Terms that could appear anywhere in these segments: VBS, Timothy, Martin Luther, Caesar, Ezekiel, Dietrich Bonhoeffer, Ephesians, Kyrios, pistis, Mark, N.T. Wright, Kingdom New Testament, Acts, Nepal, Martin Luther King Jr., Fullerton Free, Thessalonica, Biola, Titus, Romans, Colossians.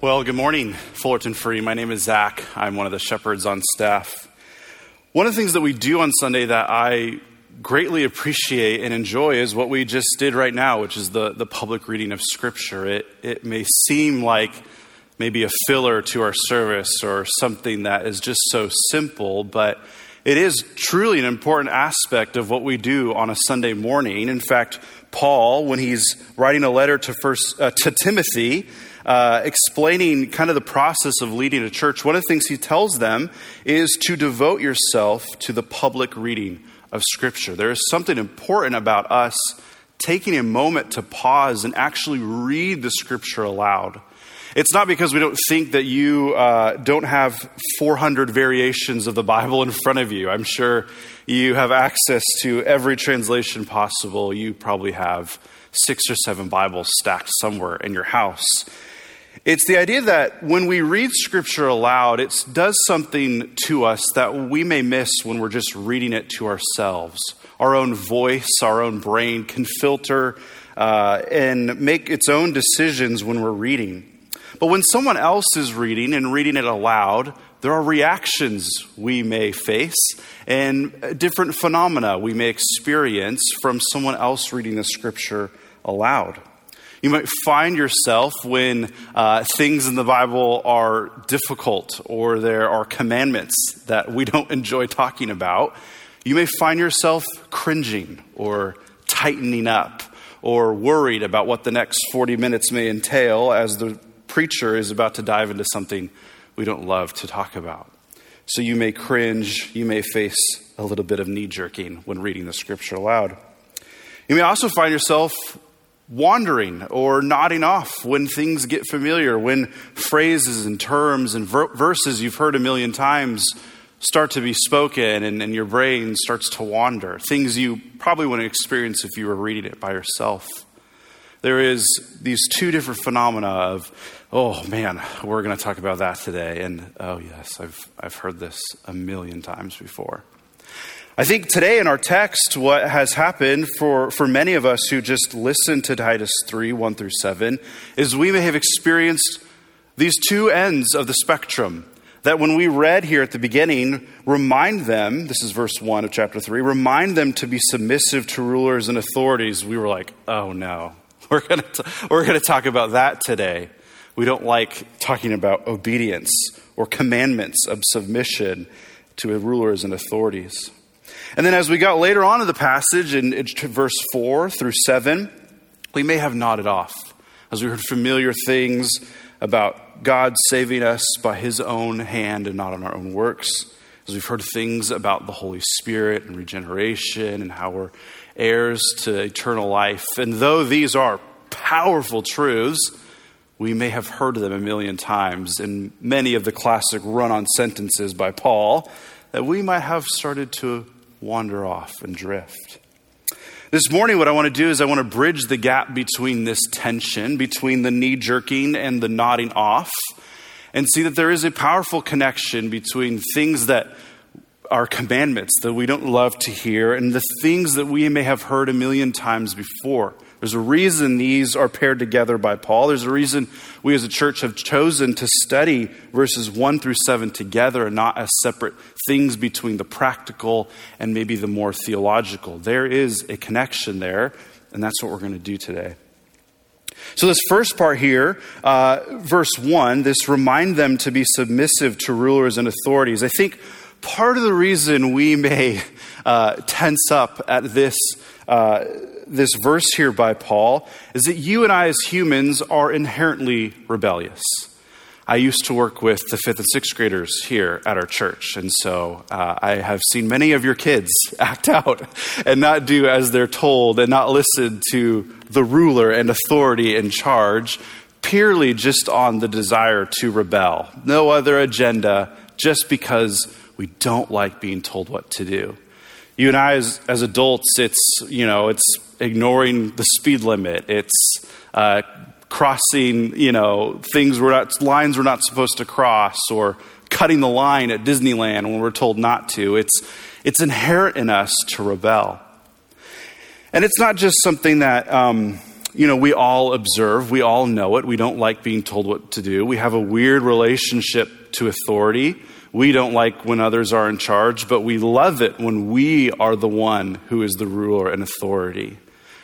Well, good morning, Fullerton Free. My name is Zach. I'm one of the shepherds on staff. One of the things that we do on Sunday that I greatly appreciate and enjoy is what we just did right now, which is the public reading of Scripture. It may seem like maybe a filler to our service or something that is just so simple, but it is truly an important aspect of what we do on a Sunday morning. In fact, Paul, when he's writing a letter to Timothy, explaining kind of the process of leading a church, one of the things he tells them is to devote yourself to the public reading of Scripture. There is something important about us taking a moment to pause and actually read the Scripture aloud. It's not because we don't think that you don't have 400 variations of the Bible in front of you. I'm sure you have access to every translation possible. You probably have 6 or 7 Bibles stacked somewhere in your house. It's the idea that when we read Scripture aloud, it does something to us that we may miss when we're just reading it to ourselves. Our own voice, our own brain can filter and make its own decisions when we're reading. But when someone else is reading and reading it aloud, there are reactions we may face and different phenomena we may experience from someone else reading the Scripture aloud. You might find yourself when things in the Bible are difficult or there are commandments that we don't enjoy talking about. You may find yourself cringing or tightening up or worried about what the next 40 minutes may entail as the preacher is about to dive into something we don't love to talk about. So you may cringe, you may face a little bit of knee-jerking when reading the Scripture aloud. You may also find yourself wandering or nodding off when things get familiar, when phrases and terms and verses you've heard a million times start to be spoken and your brain starts to wander, things you probably wouldn't experience if you were reading it by yourself. There is these two different phenomena of, oh man, we're going to talk about that today. And oh yes, I've heard this a million times before. I think today in our text, what has happened for many of us who just listened to Titus 3:1-7 is we may have experienced these two ends of the spectrum that when we read here at the beginning, remind them, this is verse 1 of chapter 3, remind them to be submissive to rulers and authorities. We were like, oh no. We're going to talk about that today. We don't like talking about obedience or commandments of submission to rulers and authorities. And then as we got later on in the passage, in verse 4-7, we may have nodded off as we heard familiar things about God saving us by his own hand and not on our own works. As we've heard things about the Holy Spirit and regeneration and how we're heirs to eternal life. And though these are powerful truths, we may have heard them a million times in many of the classic run-on sentences by Paul that we might have started to wander off and drift. This morning, what I want to do is I want to bridge the gap between this tension, between the knee-jerking and the nodding off, and see that there is a powerful connection between things that our commandments that we don't love to hear and the things that we may have heard a million times before. There's a reason these are paired together by Paul. There's a reason we as a church have chosen to study verses 1-7 together and not as separate things between the practical and maybe the more theological. There is a connection there, and that's what we're going to do today. So this first part here, verse 1, this remind them to be submissive to rulers and authorities. I think part of the reason we may tense up at this verse here by Paul is that you and I as humans are inherently rebellious. I used to work with the 5th and 6th graders here at our church, and so I have seen many of your kids act out and not do as they're told and not listen to the ruler and authority in charge purely just on the desire to rebel. No other agenda, just because we don't like being told what to do. You and I as adults, it's ignoring the speed limit. It's crossing, lines we're not supposed to cross, or cutting the line at Disneyland when we're told not to. It's inherent in us to rebel. And it's not just something that you know, we all observe, we all know it. We don't like being told what to do. We have a weird relationship to authority. We don't like when others are in charge, but we love it when we are the one who is the ruler and authority.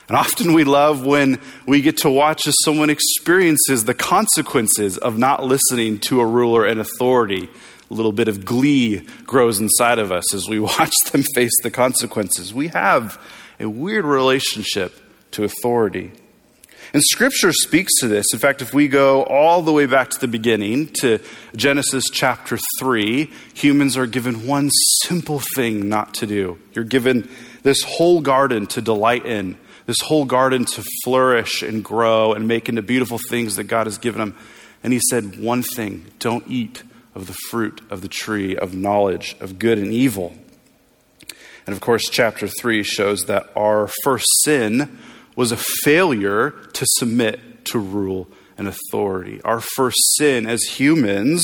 And often we love when we get to watch as someone experiences the consequences of not listening to a ruler and authority. A little bit of glee grows inside of us as we watch them face the consequences. We have a weird relationship to authority. And Scripture speaks to this. In fact, if we go all the way back to the beginning, to Genesis chapter 3, humans are given one simple thing not to do. You're given this whole garden to delight in, this whole garden to flourish and grow and make into beautiful things that God has given them. And he said one thing: don't eat of the fruit of the tree of knowledge of good and evil. And of course, chapter 3 shows that our first sin was a failure to submit to rule and authority. Our first sin as humans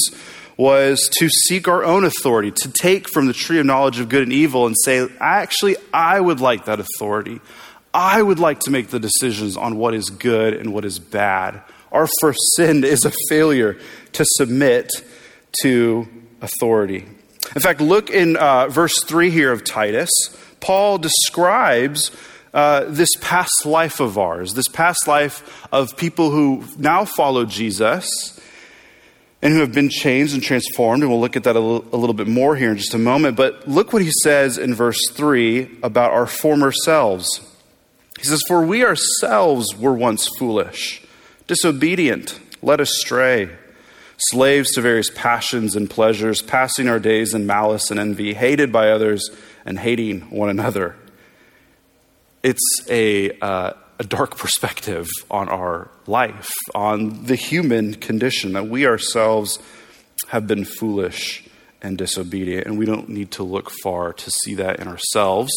was to seek our own authority, to take from the tree of knowledge of good and evil and say, actually, I would like that authority. I would like to make the decisions on what is good and what is bad. Our first sin is a failure to submit to authority. In fact, look in verse 3 here of Titus. Paul describes this past life of ours, this past life of people who now follow Jesus and who have been changed and transformed. And we'll look at that a little bit more here in just a moment. But look what he says in verse 3 about our former selves. He says, "For we ourselves were once foolish, disobedient, led astray, slaves to various passions and pleasures, passing our days in malice and envy, hated by others and hating one another." It's a dark perspective on our life, on the human condition, that we ourselves have been foolish and disobedient, and we don't need to look far to see that in ourselves.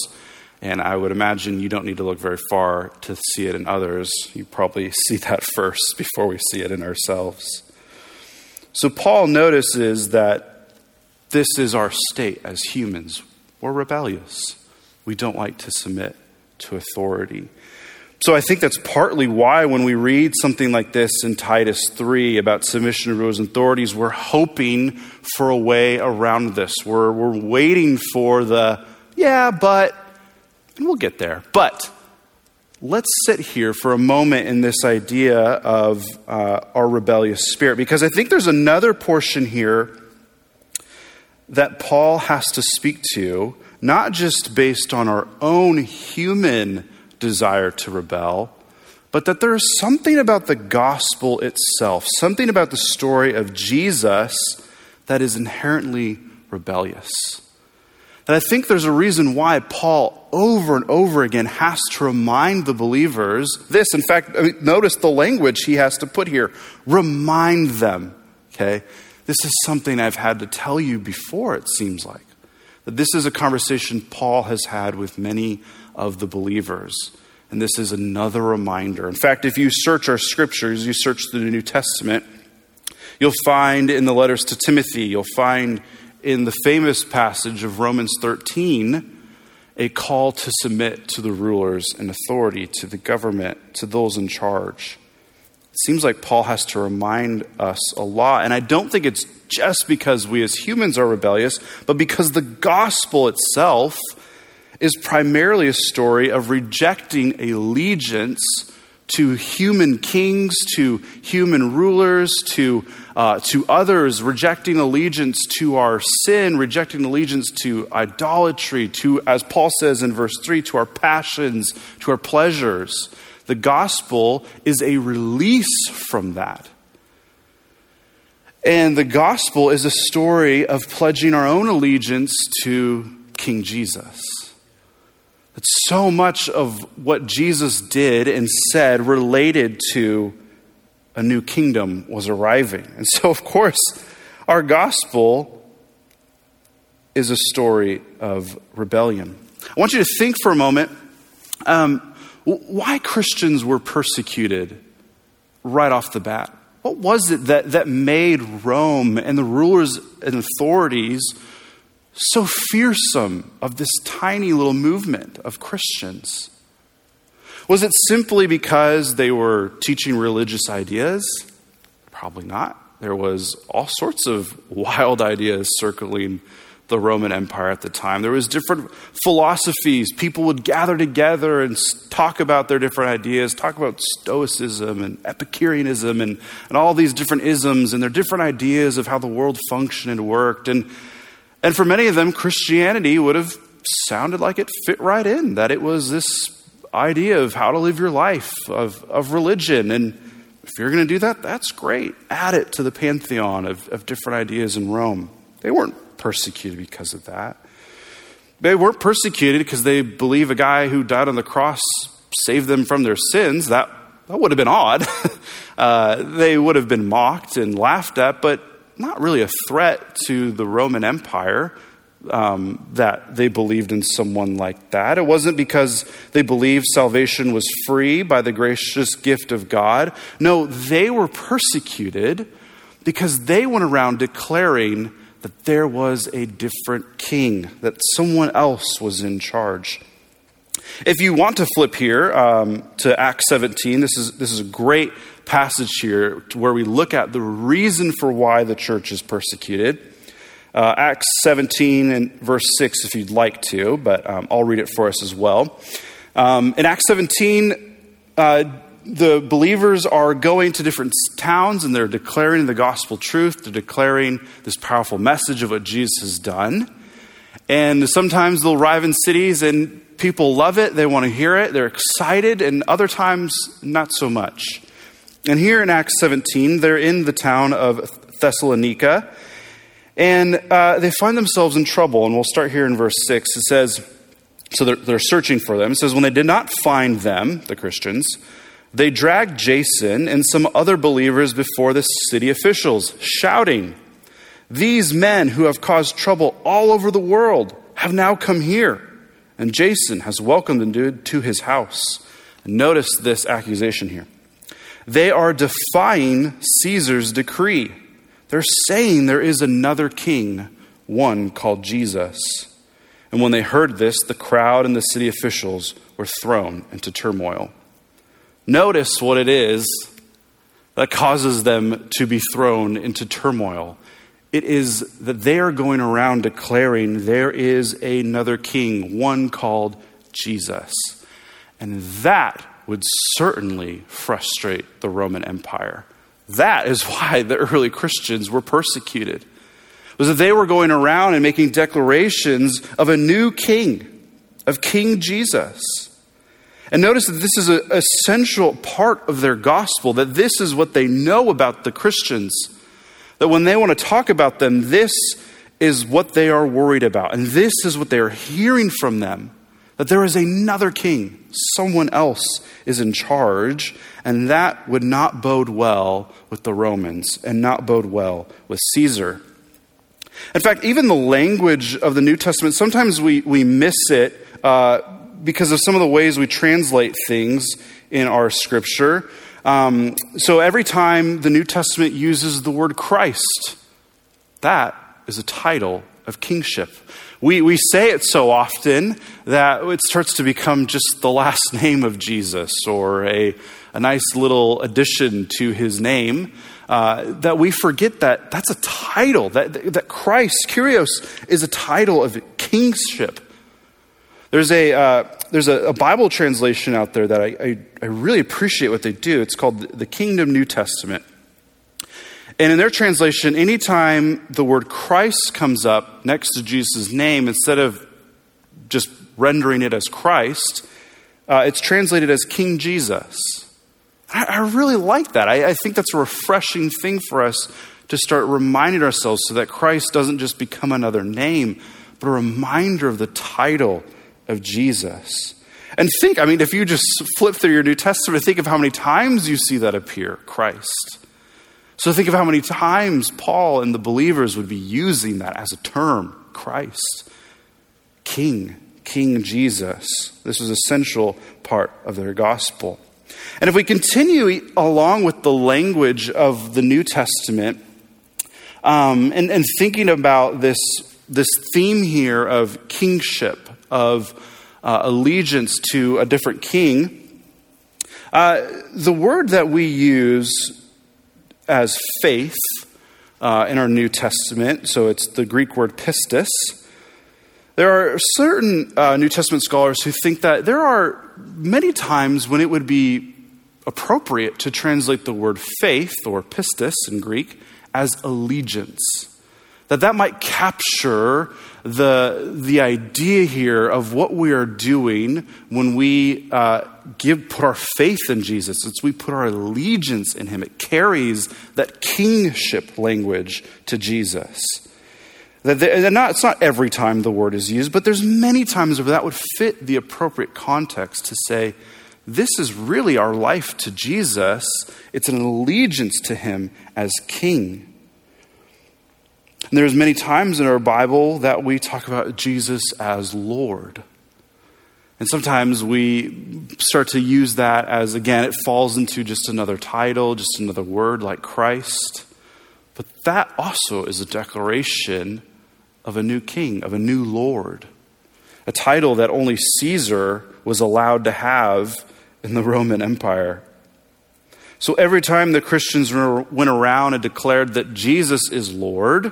And I would imagine you don't need to look very far to see it in others. You probably see that first before we see it in ourselves. So Paul notices that this is our state as humans. We're rebellious. We don't like to submit to authority. So I think that's partly why when we read something like this in Titus 3 about submission to rulers and authorities, we're hoping for a way around this. We're waiting for the, yeah, but, and we'll get there. But let's sit here for a moment in this idea of our rebellious spirit, because I think there's another portion here that Paul has to speak to, not just based on our own human desire to rebel, but that there is something about the gospel itself, something about the story of Jesus that is inherently rebellious. And I think there's a reason why Paul over and over again has to remind the believers this. In fact, notice the language he has to put here. Remind them, okay? This is something I've had to tell you before, it seems like. That this is a conversation Paul has had with many of the believers. And this is another reminder. In fact, if you search our scriptures, you search through the New Testament, you'll find in the letters to Timothy, you'll find in the famous passage of Romans 13, a call to submit to the rulers and authority, to the government, to those in charge. It seems like Paul has to remind us a lot. And I don't think it's just because we as humans are rebellious, but because the gospel itself is primarily a story of rejecting allegiance to human kings, to human rulers, to others, rejecting allegiance to our sin, rejecting allegiance to idolatry, to, as Paul says in verse 3, to our passions, to our pleasures. The gospel is a release from that. And the gospel is a story of pledging our own allegiance to King Jesus. That so much of what Jesus did and said related to a new kingdom was arriving. And so, of course, our gospel is a story of rebellion. I want you to think for a moment why Christians were persecuted right off the bat. What was it that made Rome and the rulers and authorities so fearsome of this tiny little movement of Christians? Was it simply because they were teaching religious ideas? Probably not. There was all sorts of wild ideas circling the Roman Empire at the time. There was different philosophies. People would gather together and talk about their different ideas, talk about Stoicism and Epicureanism and all these different isms and their different ideas of how the world functioned and worked. And for many of them, Christianity would have sounded like it fit right in, that it was this idea of how to live your life, of religion. And if you're going to do that, that's great. Add it to the pantheon of different ideas in Rome. They weren't persecuted because of that. They weren't persecuted because they believe a guy who died on the cross saved them from their sins. That would have been odd. They would have been mocked and laughed at, but not really a threat to the Roman Empire that they believed in someone like that. It wasn't because they believed salvation was free by the gracious gift of God. No, they were persecuted because they went around declaring that there was a different king, that someone else was in charge. If you want to flip here to Acts 17, this is a great passage here where we look at the reason for why the church is persecuted. Acts 17 and verse 6 if you'd like to, but I'll read it for us as well. In Acts 17, the believers are going to different towns and they're declaring the gospel truth. They're declaring this powerful message of what Jesus has done. And sometimes they'll arrive in cities and people love it. They want to hear it. They're excited. And other times, not so much. And here in Acts 17, they're in the town of Thessalonica. And they find themselves in trouble. And we'll start here in verse 6. It says, so they're searching for them. It says, when they did not find them, the Christians, they dragged Jason and some other believers before the city officials, shouting, "These men who have caused trouble all over the world have now come here, and Jason has welcomed them to his house." And notice this accusation here. They are defying Caesar's decree. They're saying there is another king, one called Jesus. And when they heard this, the crowd and the city officials were thrown into turmoil. Notice what it is that causes them to be thrown into turmoil. It is that they are going around declaring there is another king, one called Jesus. And that would certainly frustrate the Roman Empire. That is why the early Christians were persecuted. It was that they were going around and making declarations of a new king, of King Jesus. And notice that this is an essential part of their gospel, that this is what they know about the Christians, that when they want to talk about them, this is what they are worried about. And this is what they are hearing from them, that there is another king, someone else is in charge, and that would not bode well with the Romans and not bode well with Caesar. In fact, even the language of the New Testament, sometimes we miss it because of some of the ways we translate things in our scripture. So every time the New Testament uses the word Christ, that is a title of kingship. We say it so often that it starts to become just the last name of Jesus or a nice little addition to his name, that we forget that that's a title, that Christ, Kyrios, is a title of kingship. There's a Bible translation out there that I really appreciate what they do. It's called the Kingdom New Testament. And in their translation, anytime the word Christ comes up next to Jesus' name, instead of just rendering it as Christ, it's translated as King Jesus. I really like that. I think that's a refreshing thing for us to start reminding ourselves so that Christ doesn't just become another name, but a reminder of the title of Jesus. And think, I mean, if you just flip through your New Testament, think of how many times you see that appear, Christ. So think of how many times Paul and the believers would be using that as a term, Christ. King, King Jesus. This was an essential part of their gospel. And if we continue along with the language of the New Testament, and thinking about this theme here of kingship, of allegiance to a different king, The word that we use as faith in our New Testament, so it's the Greek word pistis. There are certain New Testament scholars who think that there are many times when it would be appropriate to translate the word faith, or pistis in Greek, as allegiance. That might capture the idea here of what we are doing when we put our faith in Jesus. It's we put our allegiance in him. It carries that kingship language to Jesus. It's not every time the word is used, but there's many times where that would fit the appropriate context to say, this is really our life to Jesus. It's an allegiance to him as king. And there's many times in our Bible that we talk about Jesus as Lord. And sometimes we start to use that as, again, it falls into just another title, just another word like Christ. But that also is a declaration of a new king, of a new Lord. A title that only Caesar was allowed to have in the Roman Empire. So every time the Christians went around and declared that Jesus is Lord,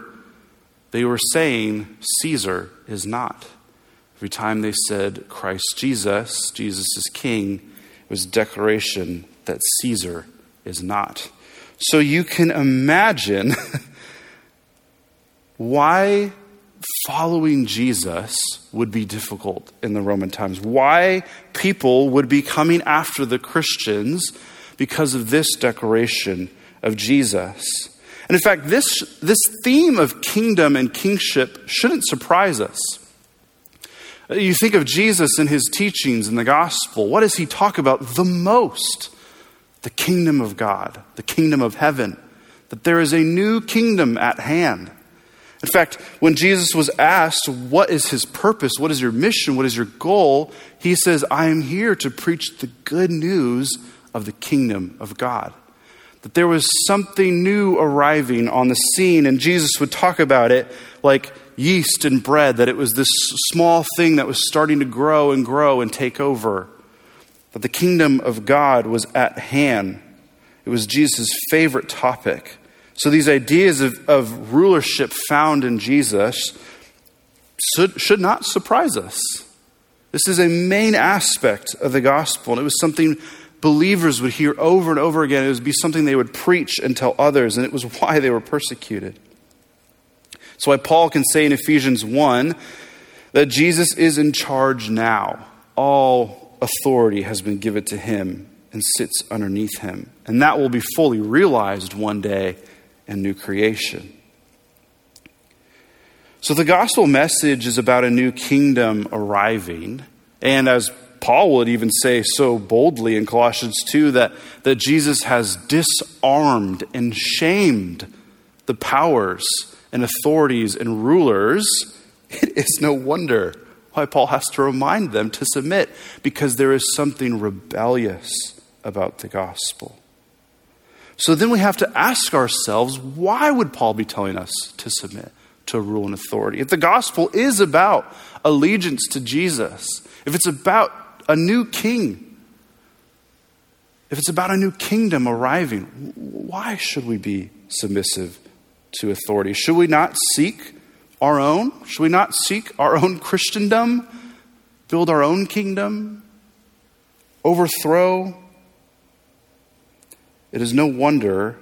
they were saying Caesar is not. Every time they said Christ Jesus, Jesus is king, it was a declaration that Caesar is not. So you can imagine why following Jesus would be difficult in the Roman times. Why people would be coming after the Christians because of this declaration of Jesus. And in fact, this theme of kingdom and kingship shouldn't surprise us. You think of Jesus and his teachings in the gospel. What does he talk about the most? The kingdom of God, the kingdom of heaven, that there is a new kingdom at hand. In fact, when Jesus was asked, what is his purpose? What is your mission? What is your goal? He says, I am here to preach the good news of the kingdom of God. That there was something new arriving on the scene, and Jesus would talk about it like yeast and bread, that it was this small thing that was starting to grow and take over, that the kingdom of God was at hand. It was Jesus' favorite topic. So these ideas of rulership found in Jesus should not surprise us. This is a main aspect of the gospel, and it was something believers would hear over and over again. It would be something they would preach and tell others, and it was why they were persecuted. That's why Paul can say in Ephesians 1 that Jesus is in charge now. All authority has been given to him and sits underneath him. And that will be fully realized one day in new creation. So the gospel message is about a new kingdom arriving, and as Paul would even say so boldly in Colossians 2 that Jesus has disarmed and shamed the powers and authorities and rulers. It is no wonder why Paul has to remind them to submit, because there is something rebellious about the gospel. So then we have to ask ourselves, why would Paul be telling us to submit to rule and authority? If the gospel is about allegiance to Jesus, if it's about a new king, if it's about a new kingdom arriving, why should we be submissive to authority? Should we not seek our own? Should we not seek our own Christendom, build our own kingdom, overthrow? It is no wonder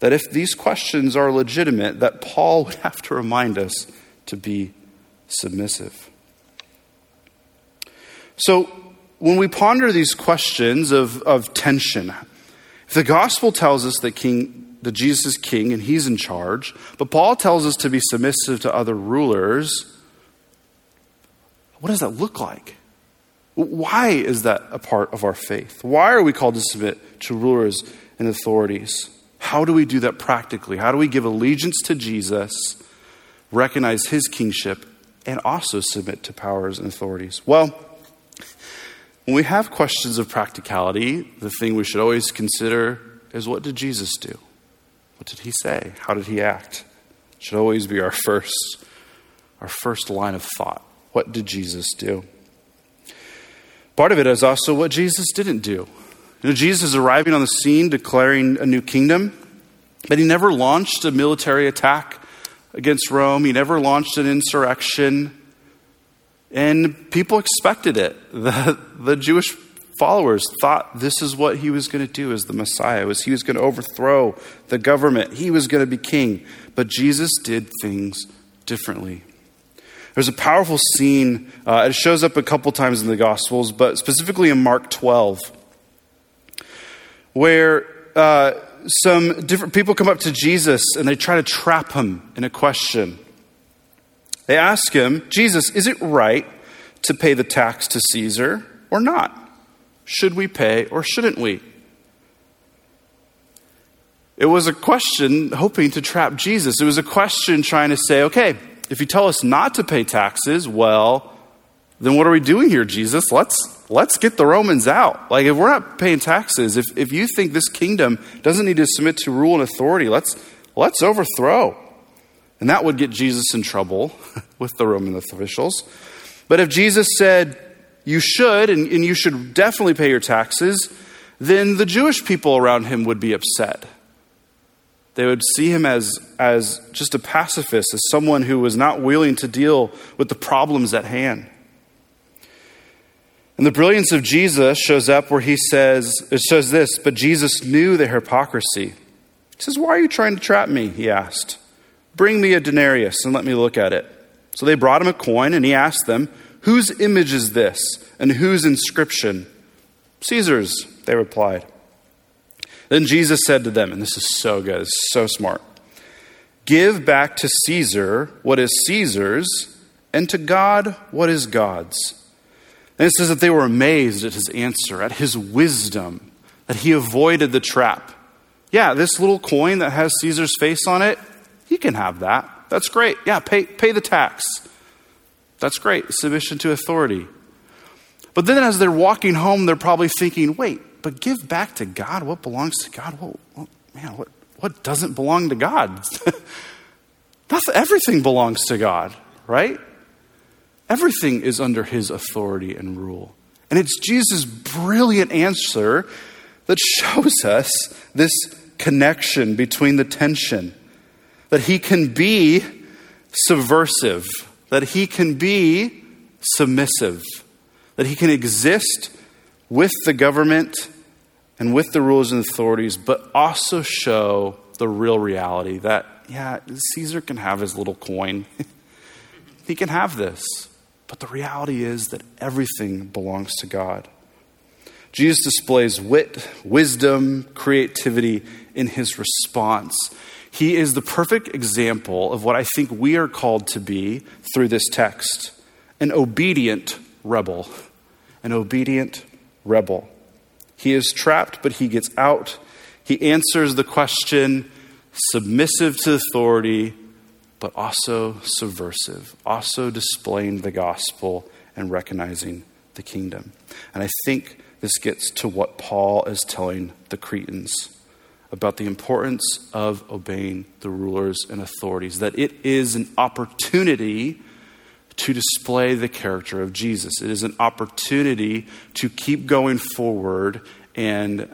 that if these questions are legitimate, that Paul would have to remind us to be submissive. So when we ponder these questions of tension, if the gospel tells us that Jesus is king and he's in charge, but Paul tells us to be submissive to other rulers, what does that look like? Why is that a part of our faith? Why are we called to submit to rulers and authorities? How do we do that practically? How do we give allegiance to Jesus, recognize his kingship, and also submit to powers and authorities? Well, when we have questions of practicality, the thing we should always consider is, what did Jesus do? What did he say? How did he act? It should always be our first line of thought. What did Jesus do? Part of it is also what Jesus didn't do. You know, Jesus is arriving on the scene declaring a new kingdom, but he never launched a military attack against Rome. He never launched an insurrection. And people expected it. The Jewish followers thought this is what he was going to do as the Messiah, was he was going to overthrow the government. He was going to be king. But Jesus did things differently. There's a powerful scene. It shows up a couple times in the Gospels, but specifically in Mark 12, where some different people come up to Jesus and they try to trap him in a question. They ask him, Jesus, is it right to pay the tax to Caesar or not? Should we pay or shouldn't we? It was a question hoping to trap Jesus. It was a question trying to say, okay, if you tell us not to pay taxes, well, then what are we doing here, Jesus? Let's get the Romans out. Like, if we're not paying taxes, if you think this kingdom doesn't need to submit to rule and authority, let's overthrow. And that would get Jesus in trouble with the Roman officials. But if Jesus said, you should, and you should definitely pay your taxes, then the Jewish people around him would be upset. They would see him as just a pacifist, as someone who was not willing to deal with the problems at hand. And the brilliance of Jesus shows up where he says, it shows this, but Jesus knew the hypocrisy. He says, why are you trying to trap me? He asked. Bring me a denarius and let me look at it. So they brought him a coin and he asked them, whose image is this and whose inscription? Caesar's, they replied. Then Jesus said to them, and this is so good, it's so smart. Give back to Caesar what is Caesar's, and to God what is God's. And it says that they were amazed at his answer, at his wisdom, that he avoided the trap. Yeah, this little coin that has Caesar's face on it, he can have that. That's great. Yeah, pay the tax. That's great. Submission to authority. But then as they're walking home, they're probably thinking, wait, but give back to God what belongs to God. Well man, what doesn't belong to God? Everything belongs to God, right? Everything is under his authority and rule. And it's Jesus' brilliant answer that shows us this connection between the tension, that he can be subversive, that he can be submissive, that he can exist with the government and with the rulers and authorities, but also show the real reality that, yeah, Caesar can have his little coin. He can have this. But the reality is that everything belongs to God. Jesus displays wit, wisdom, creativity in his response. He is the perfect example of what I think we are called to be through this text, an obedient rebel. He is trapped, but he gets out. He answers the question, submissive to authority, but also subversive, also displaying the gospel and recognizing the kingdom. And I think this gets to what Paul is telling the Cretans about the importance of obeying the rulers and authorities, that it is an opportunity to display the character of Jesus. It is an opportunity to keep going forward and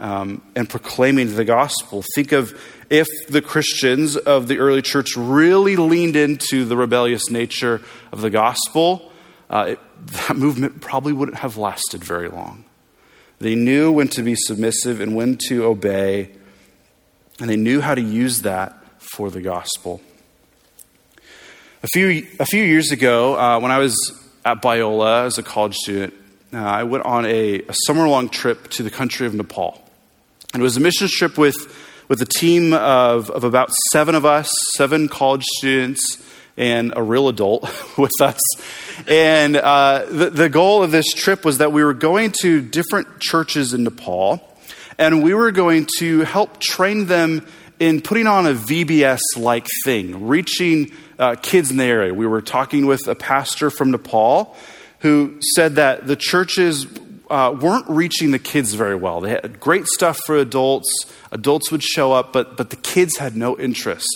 proclaiming the gospel. Think of if the Christians of the early church really leaned into the rebellious nature of the gospel, that movement probably wouldn't have lasted very long. They knew when to be submissive and when to obey, and they knew how to use that for the gospel. A few years ago, when I was at Biola as a college student, I went on a summer-long trip to the country of Nepal. And it was a missions trip with a team of about seven of us, seven college students and a real adult with us. And the goal of this trip was that we were going to different churches in Nepal, and we were going to help train them in putting on a VBS-like thing, reaching kids in the area. We were talking with a pastor from Nepal who said that the churches weren't reaching the kids very well. They had great stuff for adults. Adults would show up, but the kids had no interest.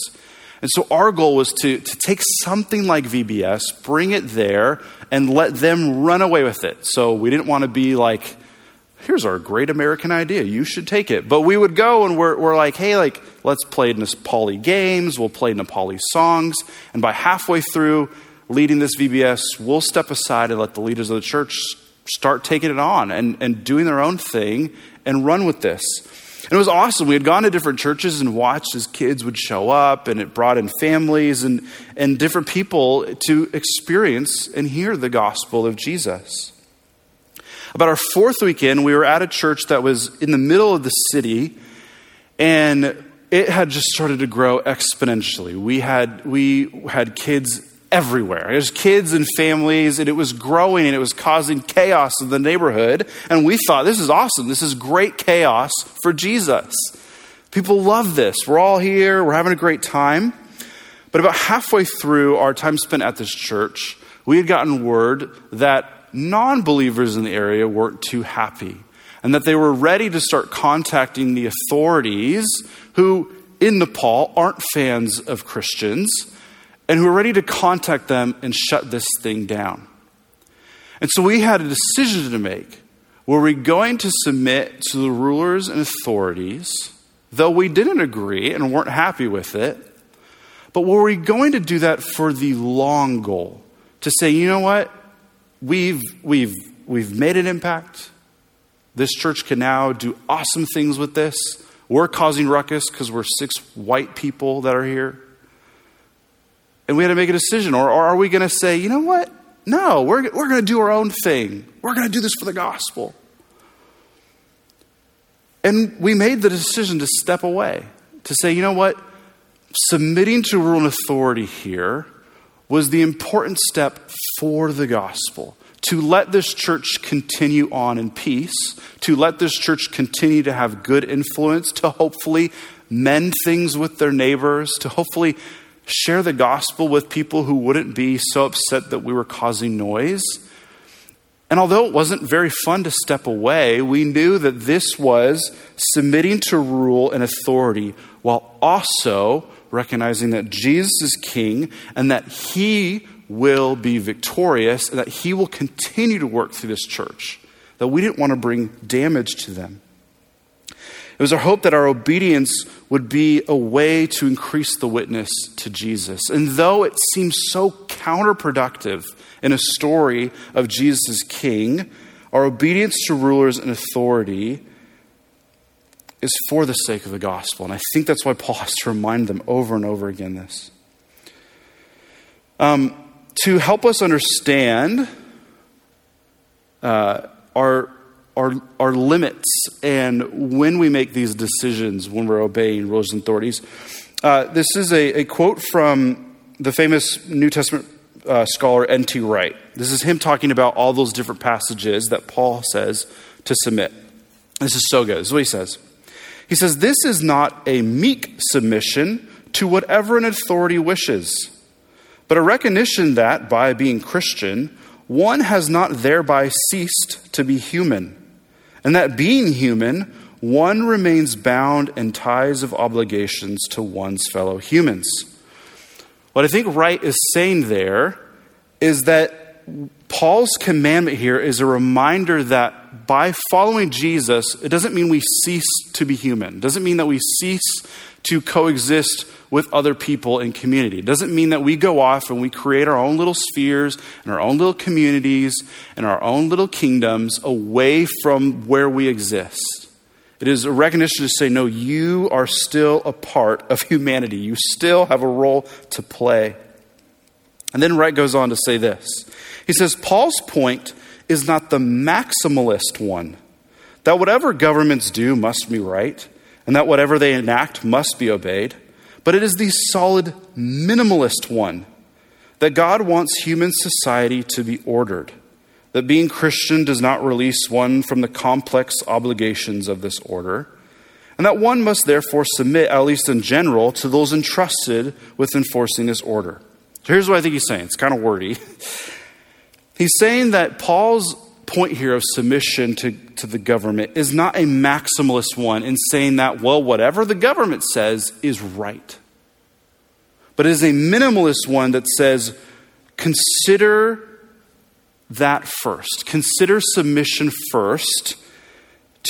And so our goal was to take something like VBS, bring it there, and let them run away with it. So we didn't want to be like here's our great American idea. You should take it. But we would go and we're like, hey, like, let's play Nepali games. We'll play Nepali songs. And by halfway through leading this VBS, we'll step aside and let the leaders of the church start taking it on and doing their own thing and run with this. And it was awesome. We had gone to different churches and watched as kids would show up, and it brought in families and different people to experience and hear the gospel of Jesus. About our fourth weekend, we were at a church that was in the middle of the city, and it had just started to grow exponentially. We had kids everywhere. There's kids and families, and it was growing, and it was causing chaos in the neighborhood. And we thought, this is awesome. This is great chaos for Jesus. People love this. We're all here. We're having a great time. But about halfway through our time spent at this church, we had gotten word that non-believers in the area weren't too happy, and that they were ready to start contacting the authorities who in Nepal aren't fans of Christians, and who are ready to contact them and shut this thing down. And so we had a decision to make. Were we going to submit to the rulers and authorities, though we didn't agree and weren't happy with it, but were we going to do that for the long goal? To say, you know what? We've made an impact. This church can now do awesome things with this. We're causing ruckus because we're 6 white people that are here. And we had to make a decision. Or are we going to say, you know what? No, we're going to do our own thing. We're going to do this for the gospel. And we made the decision to step away. To say, you know what? Submitting to rule and authority here was the important step for the gospel, to let this church continue on in peace, to let this church continue to have good influence, to hopefully mend things with their neighbors, to hopefully share the gospel with people who wouldn't be so upset that we were causing noise. And although it wasn't very fun to step away, we knew that this was submitting to rule and authority while also recognizing that Jesus is king and that he will be victorious and that he will continue to work through this church, that we didn't want to bring damage to them. It was our hope that our obedience would be a way to increase the witness to Jesus. And though it seems so counterproductive in a story of Jesus as king, our obedience to rulers and authority is for the sake of the gospel. And I think that's why Paul has to remind them over and over again this. To help us understand our limits and when we make these decisions when we're obeying rules and authorities, this is a quote from the famous New Testament scholar N.T. Wright. This is him talking about all those different passages that Paul says to submit. This is so good. This is what he says. He says, "This is not a meek submission to whatever an authority wishes, but a recognition that, by being Christian, one has not thereby ceased to be human, and that being human, one remains bound in ties of obligations to one's fellow humans." What I think Wright is saying there is that Paul's commandment here is a reminder that by following Jesus, it doesn't mean we cease to be human. It doesn't mean that we cease to coexist with other people in community. It doesn't mean that we go off and we create our own little spheres and our own little communities and our own little kingdoms away from where we exist. It is a recognition to say, no, you are still a part of humanity. You still have a role to play. And then Wright goes on to say this. He says, Paul's point is not the maximalist one, that whatever governments do must be right, and that whatever they enact must be obeyed, but it is the solid minimalist one, that God wants human society to be ordered, that being Christian does not release one from the complex obligations of this order, and that one must therefore submit, at least in general, to those entrusted with enforcing this order. So here's what I think he's saying. It's kind of wordy. He's saying that Paul's point here of submission to the government is not a maximalist one in saying that, well, whatever the government says is right. But it is a minimalist one that says, consider that first. Consider submission first.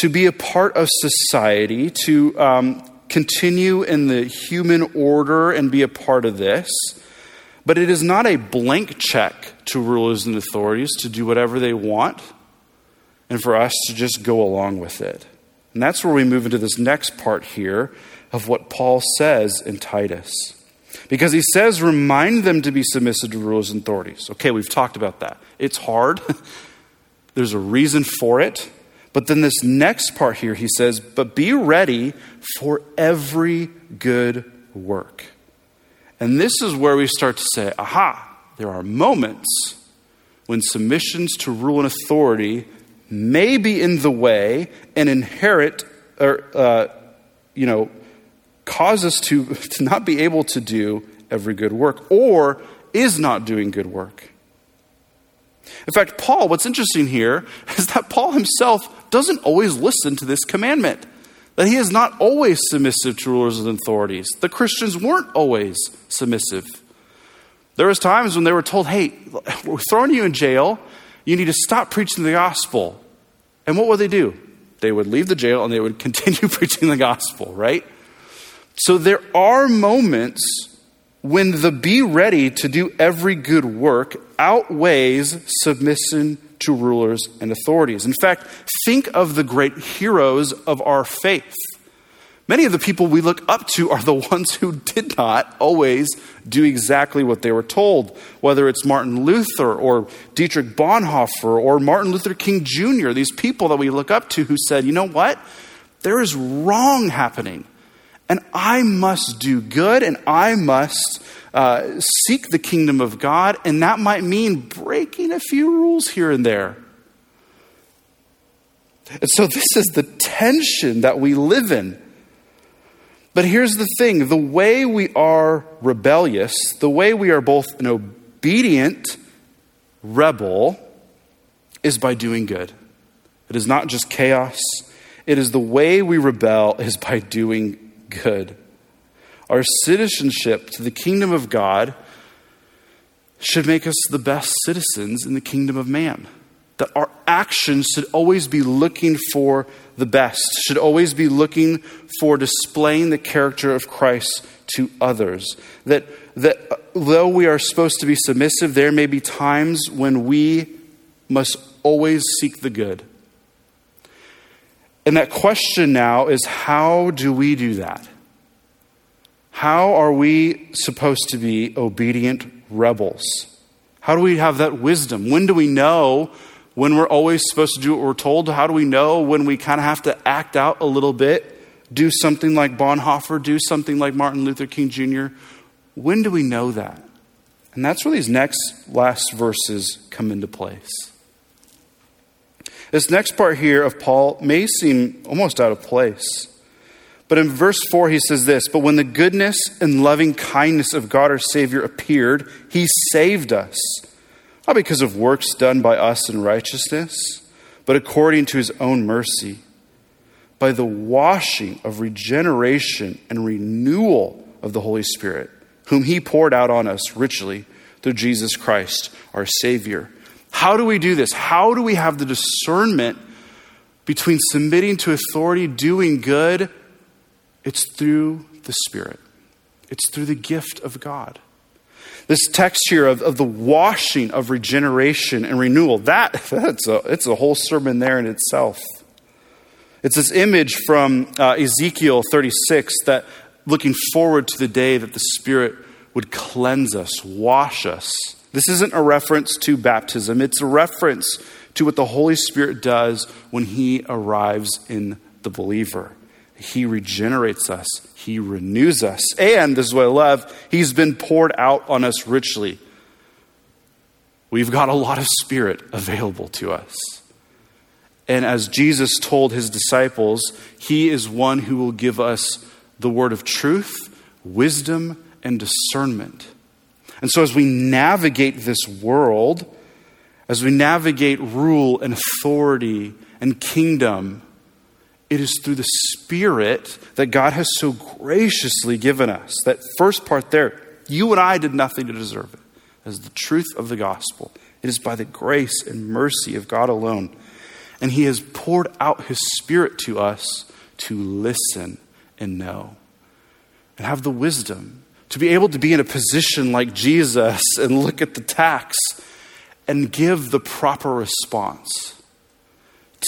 to be a part of society, to continue in the human order and be a part of this. But it is not a blank check to rulers and authorities to do whatever they want and for us to just go along with it. And that's where we move into this next part here of what Paul says in Titus. Because he says, remind them to be submissive to rulers and authorities. Okay, we've talked about that. It's hard. There's a reason for it. But then this next part here, he says, but be ready for every good work. And this is where we start to say, aha, there are moments when submissions to rule and authority may be in the way and inherit or, cause us to not be able to do every good work or is not doing good work. In fact, Paul, what's interesting here is that Paul himself doesn't always listen to this commandment, that he is not always submissive to rulers and authorities. The Christians weren't always submissive. There was times when they were told, hey, we're throwing you in jail. You need to stop preaching the gospel. And what would they do? They would leave the jail and they would continue preaching the gospel, right? So there are moments when the be ready to do every good work outweighs submission to rulers and authorities. In fact, think of the great heroes of our faith. Many of the people we look up to are the ones who did not always do exactly what they were told, whether it's Martin Luther or Dietrich Bonhoeffer or Martin Luther King Jr., these people that we look up to who said, you know what? There is wrong happening. And I must do good, and I must seek the kingdom of God, and that might mean breaking a few rules here and there. And so this is the tension that we live in. But here's the thing. The way we are rebellious, the way we are both an obedient rebel, is by doing good. It is not just chaos. It is the way we rebel is by doing good. Our citizenship to the kingdom of God should make us the best citizens in the kingdom of man. That our actions should always be looking for the best, should always be looking for displaying the character of Christ to others. That though we are supposed to be submissive, there may be times when we must always seek the good. And that question now is, how do we do that? How are we supposed to be obedient rebels? How do we have that wisdom? When do we know when we're always supposed to do what we're told? How do we know when we kind of have to act out a little bit, do something like Bonhoeffer, do something like Martin Luther King Jr.? When do we know that? And that's where these last verses come into place. This next part here of Paul may seem almost out of place. But in verse 4, he says this, but when the goodness and loving kindness of God our Savior appeared, he saved us, not because of works done by us in righteousness, but according to his own mercy, by the washing of regeneration and renewal of the Holy Spirit, whom he poured out on us richly through Jesus Christ, our Savior. How do we do this? How do we have the discernment between submitting to authority, doing good? It's through the Spirit. It's through the gift of God. This text here of the washing of regeneration and renewal, it's a whole sermon there in itself. It's this image from Ezekiel 36 that looking forward to the day that the Spirit would cleanse us, wash us. This isn't a reference to baptism. It's a reference to what the Holy Spirit does when he arrives in the believer. He regenerates us. He renews us. And this is what I love. He's been poured out on us richly. We've got a lot of Spirit available to us. And as Jesus told his disciples, he is one who will give us the word of truth, wisdom, and discernment. And so as we navigate this world, as we navigate rule and authority and kingdom, it is through the Spirit that God has so graciously given us. That first part there, you and I did nothing to deserve it, as the truth of the gospel. It is by the grace and mercy of God alone. And he has poured out his Spirit to us to listen and know and have the wisdom to be able to be in a position like Jesus and look at the tax and give the proper response.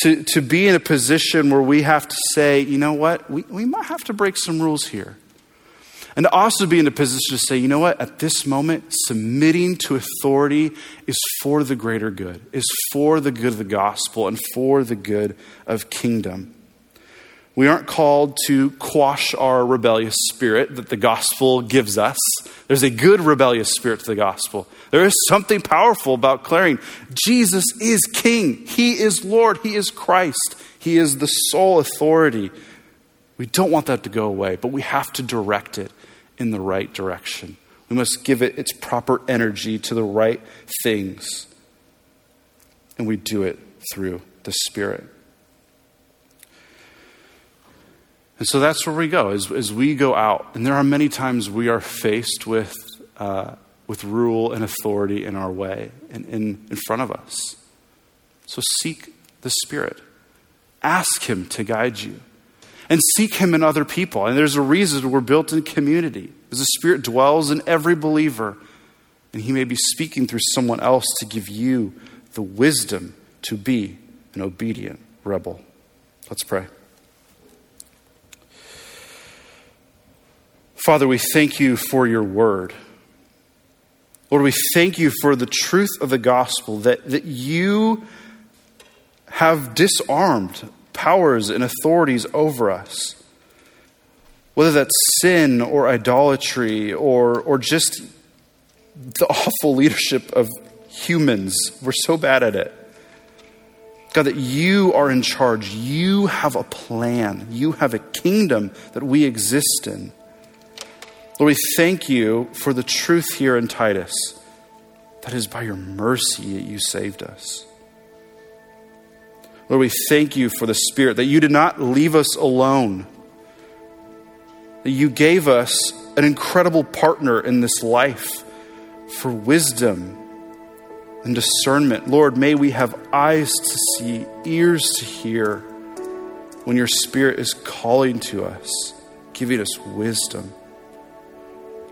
To be in a position where we have to say, you know what, we might have to break some rules here. And to also be in a position to say, you know what, at this moment, submitting to authority is for the greater good, is for the good of the gospel and for the good of kingdom. We aren't called to quash our rebellious spirit that the gospel gives us. There's a good rebellious spirit to the gospel. There is something powerful about declaring Jesus is King. He is Lord. He is Christ. He is the sole authority. We don't want that to go away, but we have to direct it in the right direction. We must give it its proper energy to the right things. And we do it through the Spirit. And so that's where we go, as we go out. And there are many times we are faced with rule and authority in our way and in front of us. So seek the Spirit. Ask Him to guide you. And seek Him in other people. And there's a reason we're built in community. Because the Spirit dwells in every believer. And He may be speaking through someone else to give you the wisdom to be an obedient rebel. Let's pray. Father, we thank you for your word. Lord, we thank you for the truth of the gospel, that you have disarmed powers and authorities over us. Whether that's sin or idolatry or just the awful leadership of humans. We're so bad at it. God, that you are in charge. You have a plan. You have a kingdom that we exist in. Lord, we thank you for the truth here in Titus. That is by your mercy that you saved us. Lord, we thank you for the Spirit, that you did not leave us alone. That you gave us an incredible partner in this life for wisdom and discernment. Lord, may we have eyes to see, ears to hear when your Spirit is calling to us, giving us wisdom.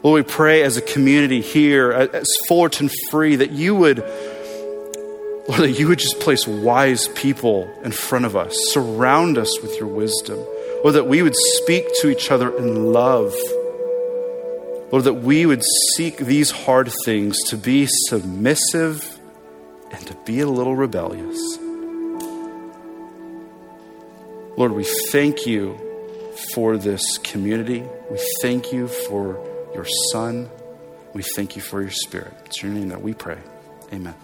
Lord, we pray as a community here, as Fullerton Free, that you would, Lord, that you would just place wise people in front of us, surround us with your wisdom. Lord, that we would speak to each other in love. Lord, that we would seek these hard things to be submissive and to be a little rebellious. Lord, we thank you for this community. We thank you for your Son. We thank you for your Spirit. It's your name that we pray. Amen.